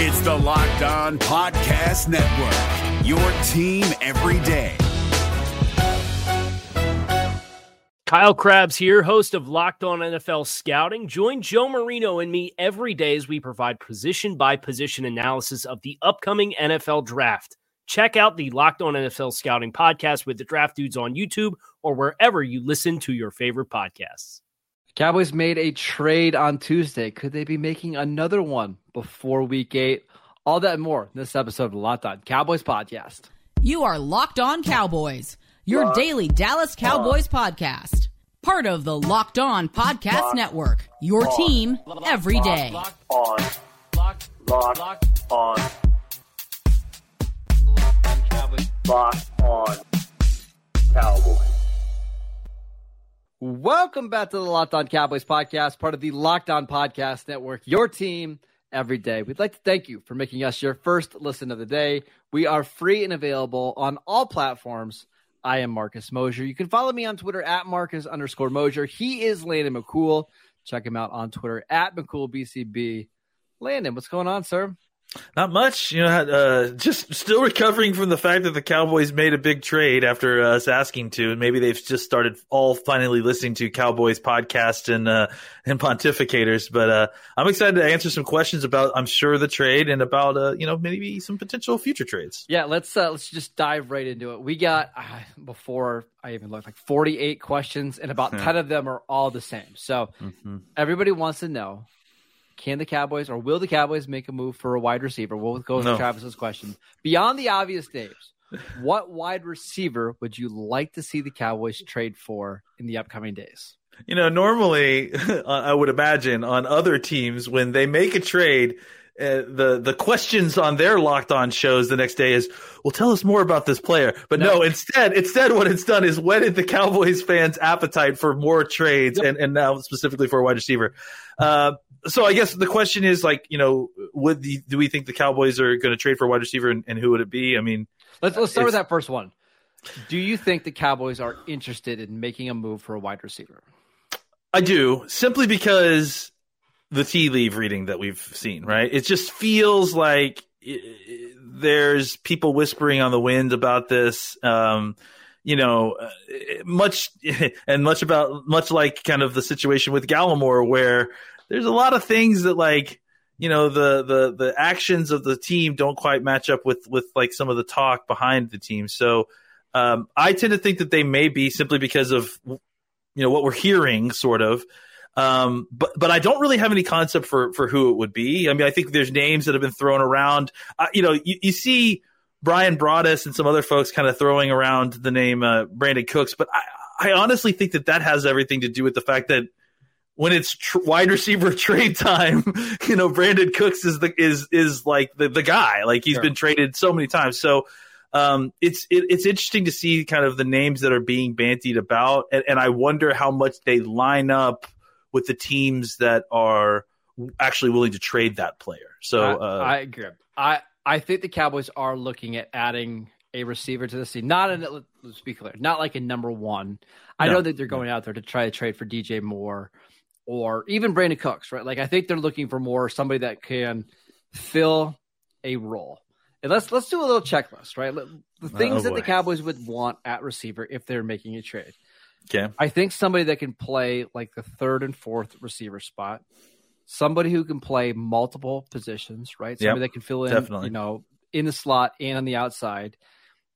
It's the Locked On Podcast Network, your team every day. Kyle Krabs here, host of Locked On NFL Scouting. Join Joe Marino and me every day as we provide position-by-position analysis of the upcoming NFL Draft. Check out the Locked On NFL Scouting podcast with the Draft Dudes on YouTube or wherever you listen to your favorite podcasts. Cowboys made a trade on Tuesday. Could they be making another one before Week 8? All that and more in this episode of the Locked On Cowboys podcast. You are Locked On Cowboys, your daily Dallas Cowboys podcast. Part of the Locked On Podcast Network, your team every day. Locked On. Locked On. Locked On Cowboys. Locked On Cowboys. Welcome back to the Locked On Cowboys podcast, part of the Locked On Podcast Network, your team every day. We'd like to thank you for making us your first listen of the day. We are free and available on all platforms. I am Marcus Mosier. You can follow me on Twitter at Marcus_Mosier. He is Landon McCool. Check him out on Twitter at McCoolBCB. Landon, what's going on, sir? Not much. You know, just still recovering from the fact that the Cowboys made a big trade after us asking to, and maybe they've just started all finally listening to Cowboys podcast and pontificators. But I'm excited to answer some questions about, I'm sure, the trade and about, you know, maybe some potential future trades. Yeah, let's just dive right into it. We got, before I even looked, like 48 questions, and about 10 of them are all the same. So everybody wants to know, can the Cowboys, or will the Cowboys, make a move for a wide receiver? We'll go with Travis's question. Beyond the obvious names, what wide receiver would you like to see the Cowboys trade for in the upcoming days? You know, normally, I would imagine on other teams, when they make a trade, the questions on their Locked On shows the next day is, well, tell us more about this player. But no, instead what it's done is whetted the Cowboys fans' appetite for more trades, and now specifically for a wide receiver. So I guess the question is, like, you know, do we think the Cowboys are going to trade for a wide receiver, and who would it be? I mean, let's start with that first one. Do you think the Cowboys are interested in making a move for a wide receiver? I do, simply because the tea leaf reading that we've seen, right? It just feels like there's people whispering on the wind about this. You know, much like kind of the situation with Gallimore, where there's a lot of things that, like, you know, the actions of the team don't quite match up with like some of the talk behind the team. So I tend to think that they may be, simply because of, you know, what we're hearing, sort of. But I don't really have any concept for who it would be. I mean, I think there's names that have been thrown around. You know, you see Brian Broaddus and some other folks kind of throwing around the name Brandon Cooks, but I honestly think that has everything to do with the fact that when it's wide receiver trade time, you know, Brandon Cooks is like the guy. Like, he's been traded so many times. So it's interesting to see kind of the names that are being bandied about, and I wonder how much they line up with the teams that are actually willing to trade that player. So I agree. I think the Cowboys are looking at adding a receiver to this team. Let's be clear, not like a number one. I know that they're going out there to try to trade for DJ Moore, or even Brandon Cooks, right? Like, I think they're looking for more, somebody that can fill a role. And let's do a little checklist, right? The things that the Cowboys would want at receiver if they're making a trade. Okay. I think somebody that can play like the third and fourth receiver spot, somebody who can play multiple positions, right? Somebody that can fill in, you know, in the slot and on the outside.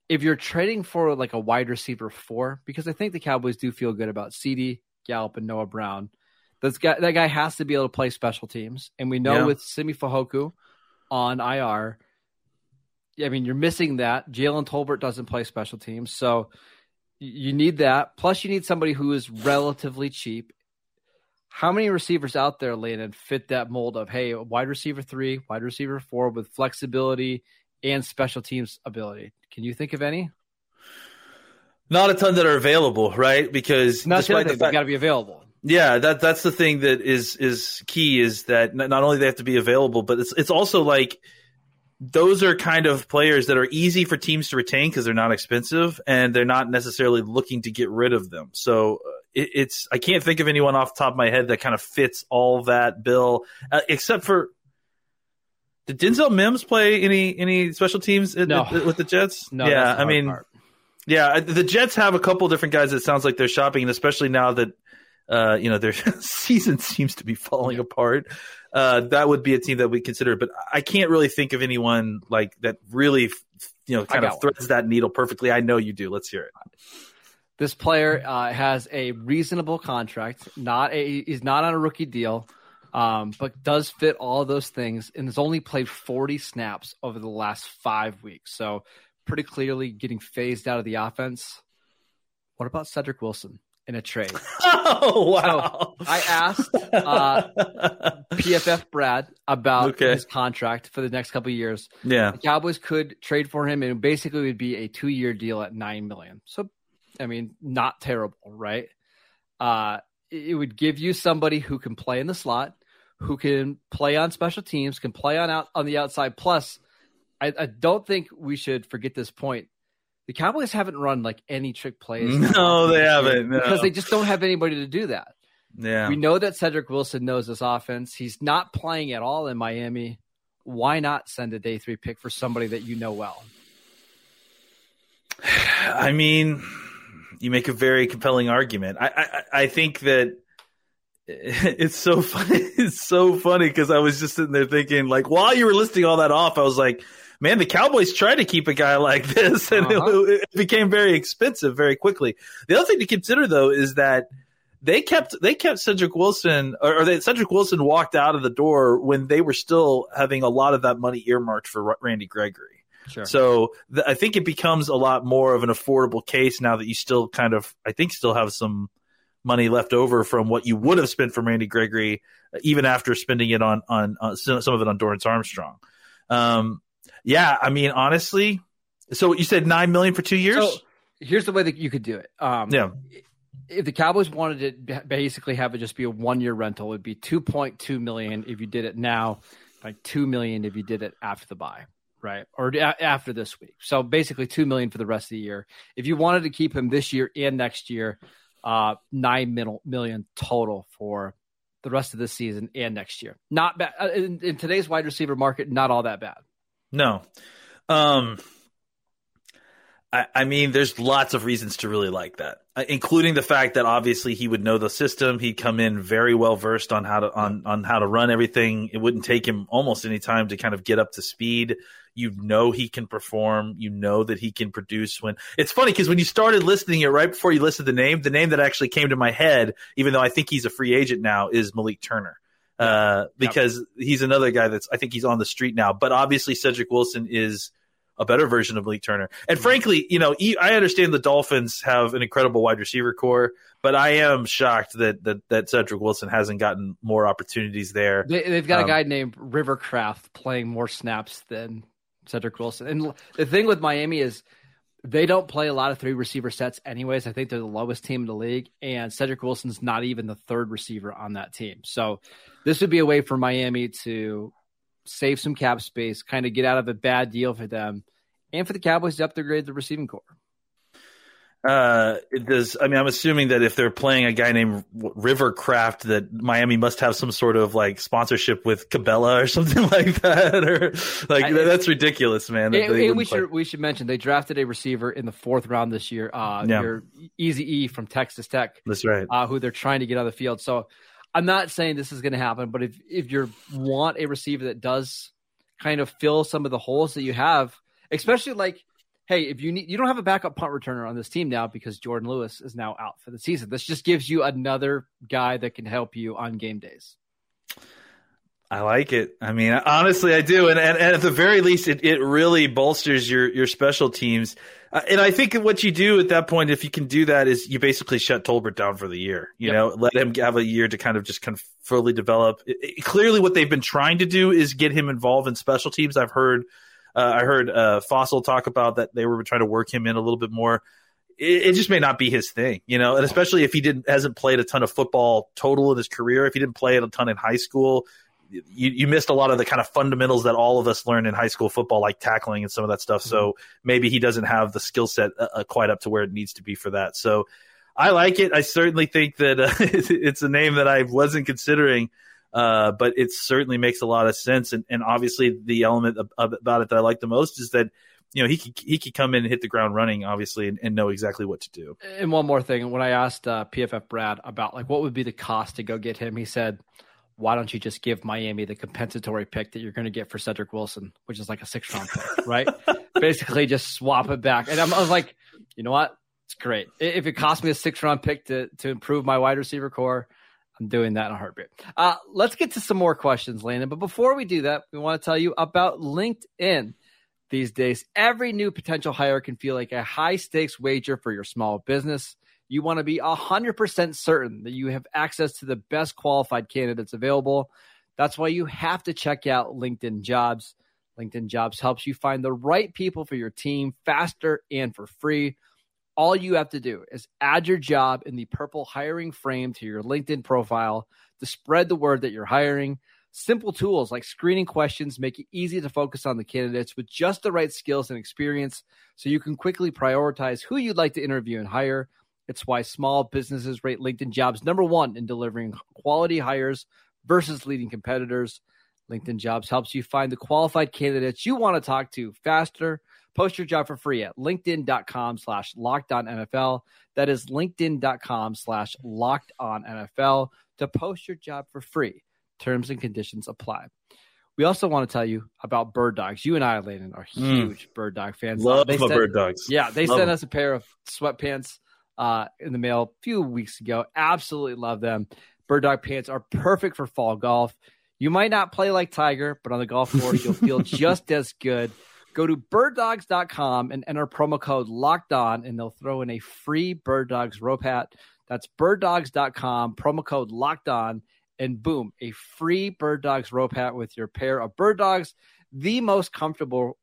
If you're trading for like a wide receiver 4, because I think the Cowboys do feel good about CeeDee, Gallup, and Noah Brown. That guy has to be able to play special teams. And we know with Simi Fajoku on IR, I mean, you're missing that. Jalen Tolbert doesn't play special teams. So you need that. Plus, you need somebody who is relatively cheap. How many receivers out there, Landon, fit that mold of, hey, wide receiver 3, wide receiver 4 with flexibility and special teams ability? Can you think of any? Not a ton that are available, right? Because they've got to be available. Yeah, that's the thing that is key, is that not only they have to be available, but it's also like those are kind of players that are easy for teams to retain because they're not expensive and they're not necessarily looking to get rid of them. So I can't think of anyone off the top of my head that kind of fits all that bill, except for Did Denzel Mims play any special teams with the Jets? No. Yeah, I mean, yeah, the Jets have a couple different guys that sounds like they're shopping, and especially now that their season seems to be falling apart. That would be a team that we consider, but I can't really think of anyone like that really, kind of threads that needle perfectly. I know you do. Let's hear it. This player has a reasonable contract. He's not on a rookie deal, but does fit all of those things, and has only played 40 snaps over the last 5 weeks. So pretty clearly getting phased out of the offense. What about Cedric Wilson in a trade? Oh, wow. So I asked PFF Brad about his contract for the next couple of years. Yeah. The Cowboys could trade for him, and basically it would be a 2-year deal at $9 million. So, I mean, not terrible, right? It would give you somebody who can play in the slot, who can play on special teams, can play on the outside. Plus, I don't think we should forget this point. The Cowboys haven't run like any trick plays. No, they haven't. No. Because they just don't have anybody to do that. Yeah. We know that Cedric Wilson knows this offense. He's not playing at all in Miami. Why not send a day 3 pick for somebody that you know well? I mean, you make a very compelling argument. I think that it's so funny. It's so funny because I was just sitting there thinking, like, while you were listing all that off, I was like, man, the Cowboys tried to keep a guy like this, and it became very expensive very quickly. The other thing to consider, though, is that they kept Cedric Wilson, or Cedric Wilson walked out of the door when they were still having a lot of that money earmarked for Randy Gregory. Sure. So I think it becomes a lot more of an affordable case now that you still kind of, I think, still have some money left over from what you would have spent from Randy Gregory, even after spending it on some of it on Dorrance Armstrong. Yeah, I mean, honestly, so you said $9 million for 2 years? So here's the way that you could do it. If the Cowboys wanted to basically have it just be a 1-year rental, it would be $2.2 million if you did it now, like $2 million if you did it after the bye, right? Or after this week. So basically $2 million for the rest of the year. If you wanted to keep him this year and next year, $9 million total for the rest of this season and next year. Not bad. In today's wide receiver market, not all that bad. No. I mean, there's lots of reasons to really like that, including the fact that obviously he would know the system. He'd come in very well versed on how to run everything. It wouldn't take him almost any time to kind of get up to speed. You know he can perform. You know that he can produce. When it's funny because when you started listing it right before you listed the name that actually came to my head, even though I think he's a free agent now, is Malik Turner. Because he's another guy that's, I think he's on the street now, but obviously Cedric Wilson is a better version of Malik Turner. And frankly, I understand the Dolphins have an incredible wide receiver core, but I am shocked that Cedric Wilson hasn't gotten more opportunities there. They've got a guy named Rivercraft playing more snaps than Cedric Wilson. And the thing with Miami is they don't play a lot of 3 receiver sets anyways. I think they're the lowest team in the league, and Cedric Wilson's not even the 3rd receiver on that team. So this would be a way for Miami to save some cap space, kind of get out of a bad deal for them, and for the Cowboys to upgrade the receiving corps. I'm assuming that if they're playing a guy named Rivercraft, that Miami must have some sort of like sponsorship with Cabela or something like that, or like that's ridiculous, man. We should mention they drafted a receiver in the 4th round this year, your Eazy-E from Texas Tech. That's right. Who they're trying to get on the field. So I'm not saying this is going to happen, but if you want a receiver that does kind of fill some of the holes that you have, especially like, hey, if you don't have a backup punt returner on this team now because Jourdan Lewis is now out for the season. This just gives you another guy that can help you on game days. I like it. I mean, honestly, I do. And at the very least, it really bolsters your special teams. And I think what you do at that point, if you can do that, is you basically shut Tolbert down for the year. Let him have a year to kind of fully develop. Clearly what they've been trying to do is get him involved in special teams. I heard Fossil talk about that they were trying to work him in a little bit more. It just may not be his thing, and especially if he hasn't played a ton of football total in his career. If he didn't play it a ton in high school, you missed a lot of the kind of fundamentals that all of us learned in high school football, like tackling and some of that stuff. Mm-hmm. So maybe he doesn't have the skill set quite up to where it needs to be for that. So I like it. I certainly think that it's a name that I wasn't considering. But it certainly makes a lot of sense. And obviously the element about it that I like the most is that, you know, he could come in and hit the ground running, obviously, and know exactly what to do. And one more thing, when I asked PFF Brad about like what would be the cost to go get him, he said, why don't you just give Miami the compensatory pick that you're going to get for Cedric Wilson, which is like a 6th round pick, right? Basically just swap it back. And I was like, you know what? It's great. If it costs me a 6th round pick to improve my wide receiver core, I'm doing that in a heartbeat. Let's get to some more questions, Landon. But before we do that, we want to tell you about LinkedIn. These days, every new potential hire can feel like a high-stakes wager for your small business. You want to be 100% certain that you have access to the best qualified candidates available. That's why you have to check out LinkedIn Jobs. LinkedIn Jobs helps you find the right people for your team faster and for free. All you have to do is add your job in the purple hiring frame to your LinkedIn profile to spread the word that you're hiring. Simple tools like screening questions make it easy to focus on the candidates with just the right skills and experience so you can quickly prioritize who you'd like to interview and hire. It's why small businesses rate LinkedIn Jobs #1 in delivering quality hires versus leading competitors. LinkedIn Jobs helps you find the qualified candidates you want to talk to faster. Post your job for free at linkedin.com/LockedOnNFL. That is linkedin.com/LockedOnNFL to post your job for free. Terms and conditions apply. We also want to tell you about Birddogs. You and I, Landon, are huge Birddog fans. Love my Birddogs. Yeah, they sent us a pair of sweatpants in the mail a few weeks ago. Absolutely love them. Birddog pants are perfect for fall golf. You might not play like Tiger, but on the golf course, you'll feel just as good. Go to birddogs.com and enter promo code Locked On, and they'll throw in a free Birddogs rope hat. That's birddogs.com, promo code Locked On, and boom, a free Birddogs rope hat with your pair of Birddogs, the most comfortable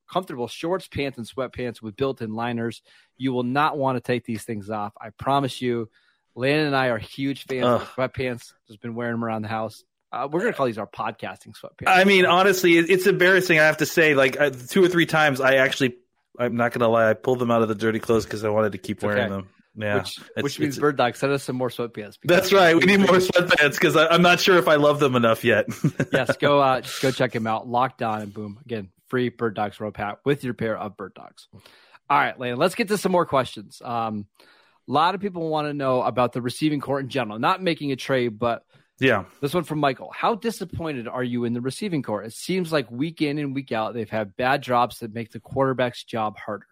shorts, pants, and sweatpants with built-in liners. You will not want to take these things off. I promise you. Landon and I are huge fans of sweatpants. Just been wearing them around the house. We're going to call these our podcasting sweatpants. I mean, honestly, it's embarrassing. I have to say, like 2 or 3 times, I'm not going to lie, I pulled them out of the dirty clothes because I wanted to keep wearing them. Yeah, which means Birddog send us some more sweatpants. That's right. We need more sweatpants because I'm not sure if I love them enough yet. Yes, go check him out. Locked On and boom. Again, free Birddogs rope hat with your pair of Birddogs. All right, Landon, let's get to some more questions. A lot of people want to know about the receiving corps in general, not making a trade, but yeah, this one from Michael. How disappointed are you in the receiving corps? It seems like week in and week out, they've had bad drops that make the quarterback's job harder.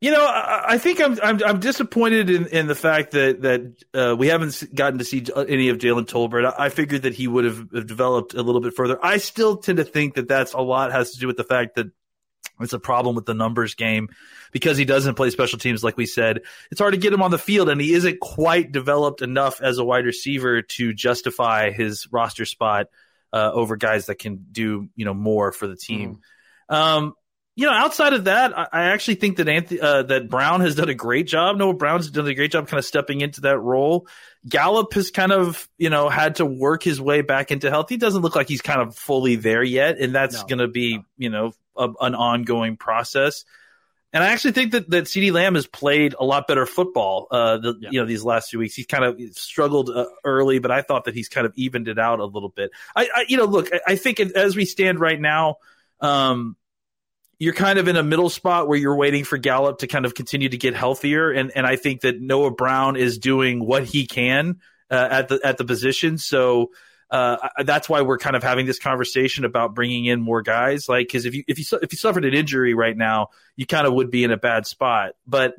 You know, I think I'm disappointed in the fact that we haven't gotten to see any of Jalen Tolbert. I figured that he would have developed a little bit further. I still tend to think that that's a lot has to do with the fact that it's a problem with the numbers game because he doesn't play special teams. Like we said, it's hard to get him on the field, and he isn't quite developed enough as a wide receiver to justify his roster spot over guys that can do, you know, more for the team. You know, outside of that, I actually think that that Brown has done a great job. Noah Brown's done a great job kind of stepping into that role. Gallup has kind of, you know, had to work his way back into health. He doesn't look like he's kind of fully there yet, and that's going to be, you know, an ongoing process. And I actually think that CeeDee Lamb has played a lot better football, you know, these last few weeks. He's kind of struggled early, but I thought that he's kind of evened it out a little bit. I think as we stand right now, you're kind of in a middle spot where you're waiting for Gallup to kind of continue to get healthier. And I think that Noah Brown is doing what he can at the position. So that's why we're kind of having this conversation about bringing in more guys. Like, because if you suffered an injury right now, you kind of would be in a bad spot. But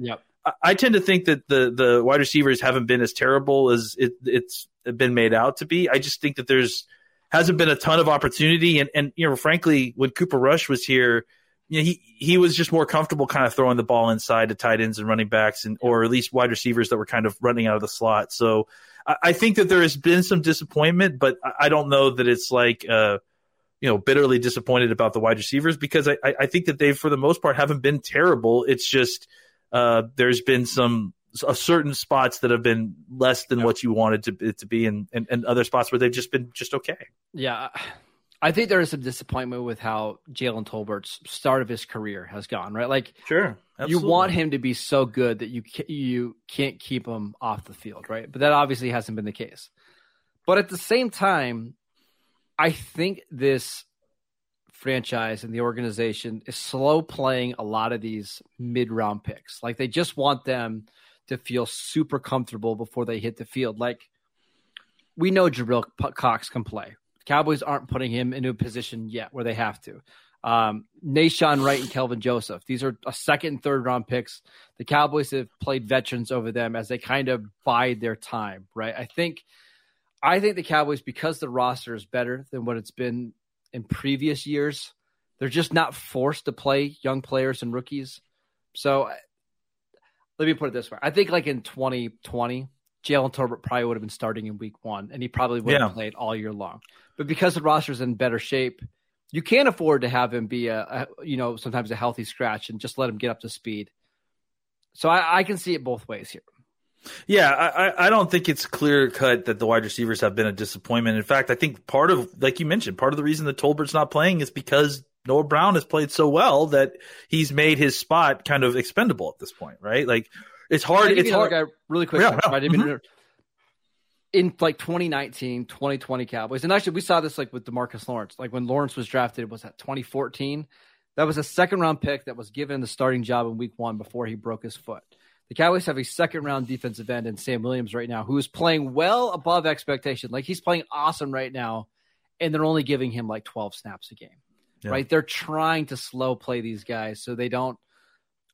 I tend to think that the wide receivers haven't been as terrible as it's been made out to be. I just think that there's hasn't been a ton of opportunity. And you know, frankly, when Cooper Rush was here, you know, he was just more comfortable kind of throwing the ball inside to tight ends and running backs or at least wide receivers that were kind of running out of the slot. So I think that there has been some disappointment, but I don't know that it's like, you know, bitterly disappointed about the wide receivers because I think that they, for the most part, haven't been terrible. It's just there's been certain spots that have been less than what you wanted it to be and other spots where they've just been just okay. Yeah. I think there is some disappointment with how Jalen Tolbert's start of his career has gone, right? Like, sure, absolutely. You want him to be so good that you can't keep him off the field, right? But that obviously hasn't been the case. But at the same time, I think this franchise and the organization is slow playing a lot of these mid-round picks. Like, they just want them to feel super comfortable before they hit the field. Like, we know Jabril Cox can play. Cowboys aren't putting him into a position yet where they have to. Nahshon Wright and Kelvin Joseph, these are a second and third round picks. The Cowboys have played veterans over them as they kind of bide their time, right? I think the Cowboys, because the roster is better than what it's been in previous years, they're just not forced to play young players and rookies. So let me put it this way. I think like in 2020, Jalen Tolbert probably would have been starting in week 1, and he probably would have played all year long. But because the roster's in better shape, you can't afford to have him be a sometimes a healthy scratch and just let him get up to speed. So I can see it both ways here. Yeah, I don't think it's clear cut that the wide receivers have been a disappointment. In fact, I think part of, like you mentioned, part of the reason that Tolbert's not playing is because Noah Brown has played so well that he's made his spot kind of expendable at this point, right? Like, it's hard. It's hard. Guy, really quick. Yeah, no. In like 2019, 2020 Cowboys. And actually we saw this like with DeMarcus Lawrence, like when Lawrence was drafted, was that 2014? That was a second round pick that was given the starting job in week 1 before he broke his foot. The Cowboys have a second round defensive end in Sam Williams right now, who is playing well above expectation. Like, he's playing awesome right now. And they're only giving him like 12 snaps a game, right? They're trying to slow play these guys so they don't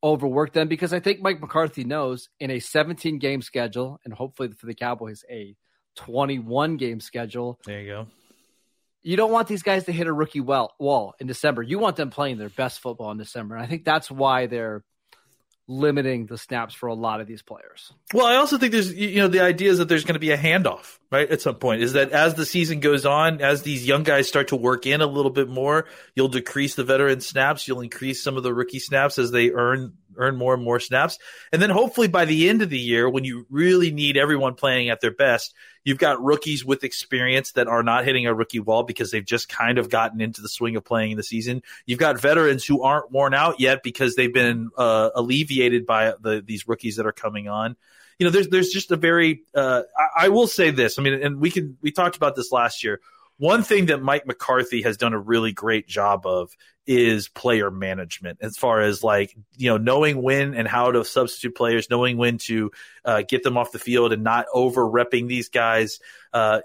overwork them, because I think Mike McCarthy knows in a 17-game schedule, and hopefully for the Cowboys, a 21-game schedule. There you go. You don't want these guys to hit a rookie wall in December. You want them playing their best football in December. And I think that's why they're limiting the snaps for a lot of these players. Well, I also think there's, the idea is that there's going to be a handoff, right? At some point, is that as the season goes on, as these young guys start to work in a little bit more, you'll decrease the veteran snaps, you'll increase some of the rookie snaps as they earn more and more snaps. And then hopefully by the end of the year, when you really need everyone playing at their best, you've got rookies with experience that are not hitting a rookie wall because they've just kind of gotten into the swing of playing in the season. You've got veterans who aren't worn out yet because they've been alleviated by these rookies that are coming on. There's just a very I will say this. I mean, and we talked about this last year. One thing that Mike McCarthy has done a really great job of is player management, as far as like, knowing when and how to substitute players, knowing when to get them off the field and not over repping these guys.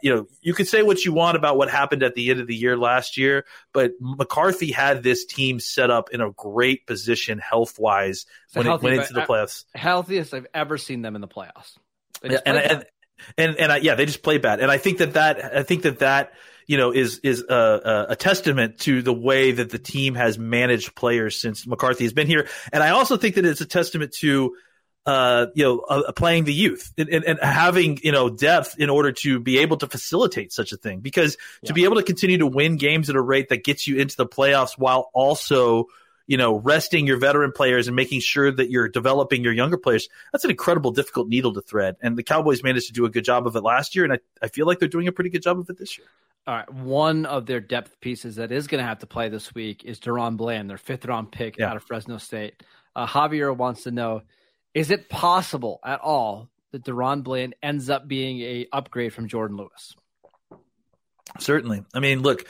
You could say what you want about what happened at the end of the year last year, but McCarthy had this team set up in a great position health wise when it went into the playoffs. Healthiest I've ever seen them in the playoffs. They just play bad. And I think that is a testament to the way that the team has managed players since McCarthy has been here. And I also think that it's a testament to, playing the youth and having, depth in order to be able to facilitate such a thing, because to be able to continue to win games at a rate that gets you into the playoffs while also, resting your veteran players and making sure that you're developing your younger players, that's an incredible, difficult needle to thread. And the Cowboys managed to do a good job of it last year, and I feel like they're doing a pretty good job of it this year. All right, one of their depth pieces that is going to have to play this week is Daron Bland, their fifth-round pick out of Fresno State. Javier wants to know, is it possible at all that Daron Bland ends up being an upgrade from Jourdan Lewis? Certainly. I mean, look,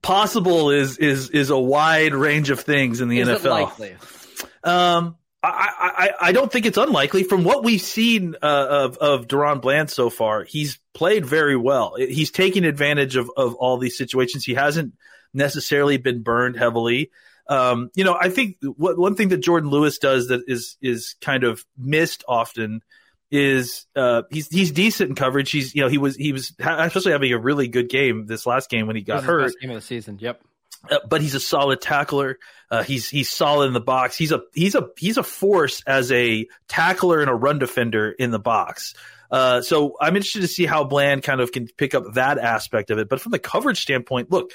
possible is a wide range of things in the NFL. Is it likely? I don't think it's unlikely. From what we've seen of Daron Bland so far, he's played very well. He's taken advantage of all these situations. He hasn't necessarily been burned heavily. I think one thing that Jourdan Lewis does that is kind of missed often is he's decent in coverage. He's he was especially having a really good game this last game when he got hurt. Best game of the season. Yep. But he's a solid tackler. He's solid in the box. He's a force as a tackler and a run defender in the box. So I'm interested to see how Bland kind of can pick up that aspect of it. But from the coverage standpoint, look,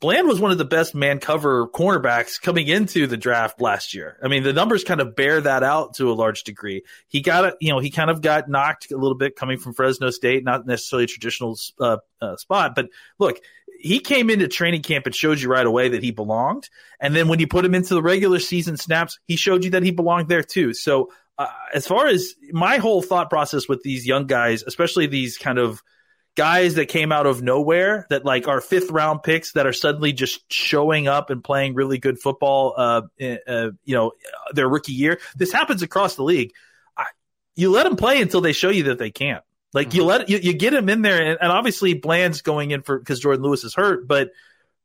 Bland was one of the best man cover cornerbacks coming into the draft last year. I mean, the numbers kind of bear that out to a large degree. He kind of got knocked a little bit coming from Fresno State, not necessarily a traditional spot. But look, he came into training camp and showed you right away that he belonged. And then when you put him into the regular season snaps, he showed you that he belonged there too. So as far as my whole thought process with these young guys, especially these kind of guys that came out of nowhere that like are fifth round picks that are suddenly just showing up and playing really good football, their rookie year, this happens across the league. You let them play until they show you that they can't. Like you get him in there, and obviously Bland's going in for because Jourdan Lewis is hurt, but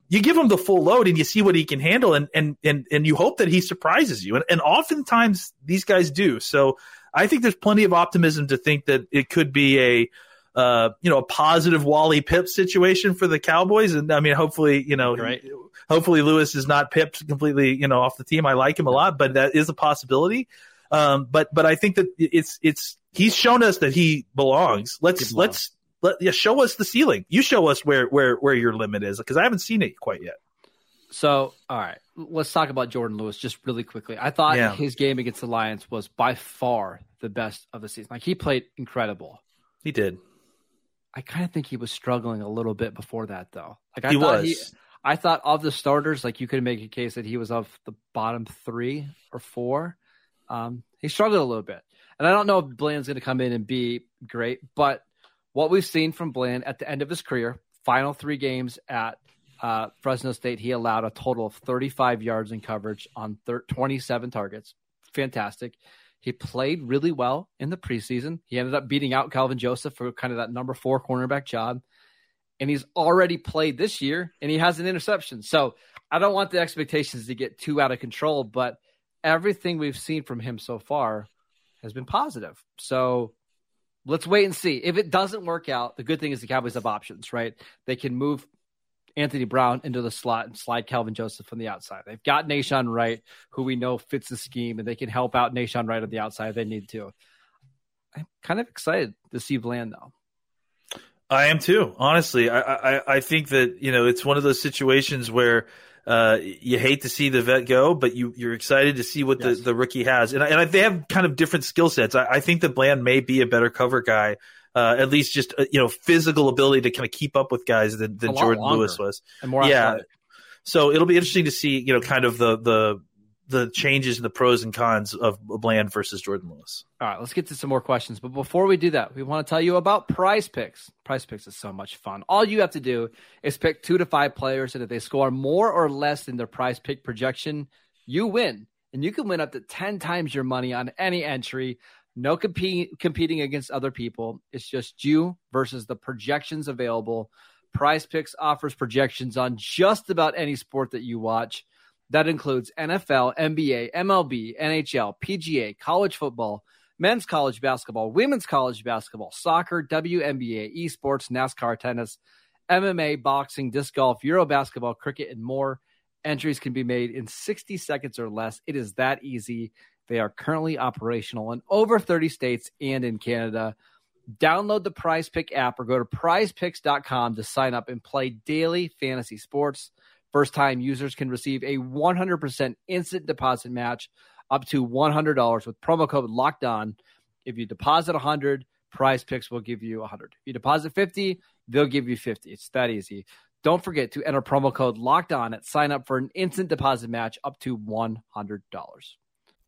you give him the full load and you see what he can handle, and you hope that he surprises you, and oftentimes these guys do. So I think there's plenty of optimism to think that it could be a positive Wally Pipp situation for the Cowboys, and I mean hopefully Lewis is not pipped completely off the team. I like him a lot, but that is a possibility. But I think that it's. He's shown us that he belongs. Let's show us the ceiling. You show us where your limit is, because I haven't seen it quite yet. So, all right, let's talk about Jourdan Lewis just really quickly. I thought his game against the Lions was by far the best of the season. Like, he played incredible. He did. I kind of think he was struggling a little bit before that, though. I thought of the starters, like, you could make a case that he was of the bottom 3 or 4. He struggled a little bit. And I don't know if Bland's going to come in and be great, but what we've seen from Bland at the end of his career, final 3 games at Fresno State, he allowed a total of 35 yards in coverage on 27 targets. Fantastic. He played really well in the preseason. He ended up beating out Kelvin Joseph for kind of that number 4 cornerback job. And he's already played this year, and he has an interception. So I don't want the expectations to get too out of control, but everything we've seen from him so far has been positive. So let's wait and see. If it doesn't work out, the good thing is the Cowboys have options, right? They can move Anthony Brown into the slot and slide Kelvin Joseph on the outside. They've got Nahshon Wright, who we know fits the scheme, and they can help out Nahshon Wright on the outside if they need to. I'm kind of excited to see Bland, though. I am too, honestly. I think that, it's one of those situations where you hate to see the vet go, but you're excited to see what the rookie has. And they have kind of different skill sets. I think that Bland may be a better cover guy, at least just, physical ability to kind of keep up with guys than Jourdan Lewis was. And more athletic. So it'll be interesting to see, kind of the changes in the pros and cons of Bland versus Jourdan Lewis. All right, let's get to some more questions. But before we do that, we want to tell you about Prize Picks. Prize Picks is so much fun. All you have to do is pick 2 to 5 players, and if they score more or less than their Prize Pick projection, you win. And you can win up to 10 times your money on any entry. No competing against other people. It's just you versus the projections available. Prize Picks offers projections on just about any sport that you watch. That includes NFL, NBA, MLB, NHL, PGA, college football, men's college basketball, women's college basketball, soccer, WNBA, esports, NASCAR, tennis, MMA, boxing, disc golf, Euro basketball, cricket, and more. Entries can be made in 60 seconds or less. It is that easy. They are currently operational in over 30 states and in Canada. Download the Prize Pick app or go to prizepicks.com to sign up and play daily fantasy sports. First-time users can receive a 100% instant deposit match up to $100 with promo code LOCKEDON. If you deposit $100, Prize Picks will give you $100. If you deposit $50, they'll give you $50. It's that easy. Don't forget to enter promo code LOCKEDON at sign up for an instant deposit match up to $100.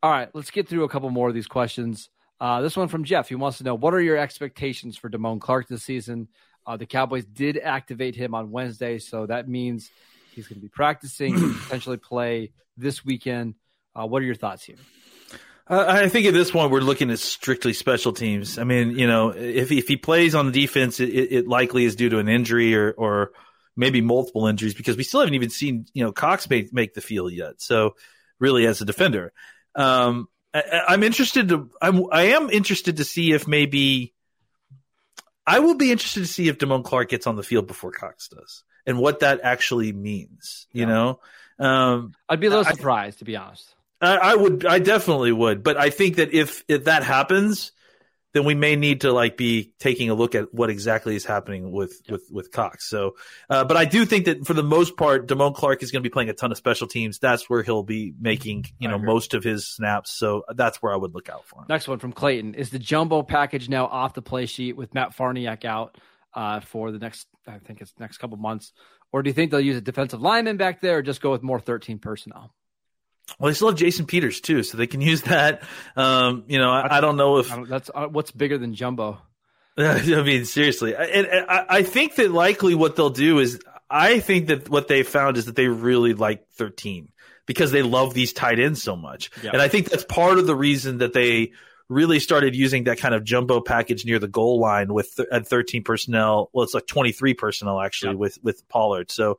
All right, let's get through a couple more of these questions. This one from Jeff. He wants to know, what are your expectations for Damone Clark this season? The Cowboys did activate him on Wednesday, so that means he's going to be practicing, potentially play this weekend. What are your thoughts here? I think at this point we're looking at strictly special teams. I mean, if he plays on the defense, it likely is due to an injury or maybe multiple injuries, because we still haven't even seen Cox make the field yet. So really, as a defender. I am interested to see if maybe I will be interested to see if Damone Clark gets on the field before Cox does and what that actually means, you know? I'd be a little surprised, to be honest. I definitely would. But I think that if that happens, then we may need to be taking a look at what exactly is happening with Cox. So, but I do think that for the most part, Damone Clark is going to be playing a ton of special teams. That's where he'll be making, most of his snaps. So that's where I would look out for him. Next one from Clayton. Is the jumbo package now off the play sheet with Matt Farniak out for the next, I think it's next couple months? Or do you think they'll use a defensive lineman back there or just go with more 13 personnel? Well, they still have Jason Peters too, so they can use that. I don't know if that's what's bigger than jumbo. I mean, seriously, and I think that likely what they'll do is, I think that what they found is that they really like 13 because they love these tight ends so much, and I think that's part of the reason that they really started using that kind of jumbo package near the goal line at 13 personnel. Well, it's 23 personnel actually with Pollard. So,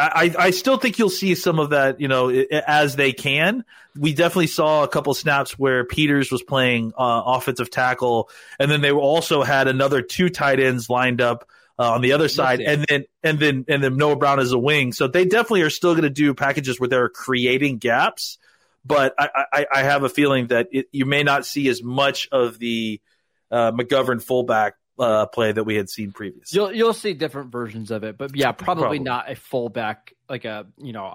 I still think you'll see some of that, as they can. We definitely saw a couple snaps where Peters was playing offensive tackle, and then they also had another two tight ends lined up on the other side, and then Noah Brown as a wing. So they definitely are still going to do packages where they're creating gaps, but I have a feeling that you may not see as much of the McGovern fullback play that we had seen previously. You'll see different versions of it, but yeah, probably not a fullback, like a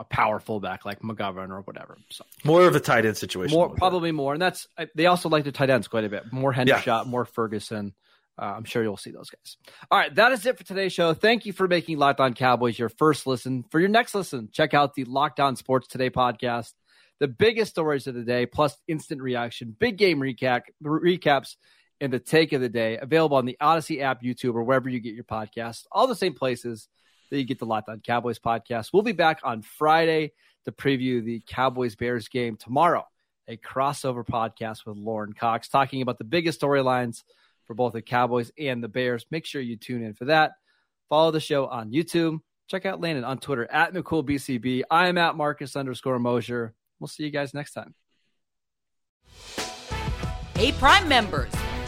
power fullback like McGovern or whatever. So more of a tight end situation. More, and that's they also like the tight ends quite a bit. More Hendershot, more Ferguson. I'm sure you'll see those guys. All right, that is it for today's show. Thank you for making Locked On Cowboys your first listen. For your next listen, check out the Locked On Sports Today podcast. The biggest stories of the day, plus instant reaction, big game recaps. And the take of the day, available on the Odyssey app, YouTube, or wherever you get your podcasts. All the same places that you get the Locked On Cowboys podcast. We'll be back on Friday to preview the Cowboys-Bears game tomorrow. A crossover podcast with Lauren Cox talking about the biggest storylines for both the Cowboys and the Bears. Make sure you tune in for that. Follow the show on YouTube. Check out Landon on Twitter at McCoolBCB. I am at Marcus_Mosier. We'll see you guys next time. Hey, Prime members.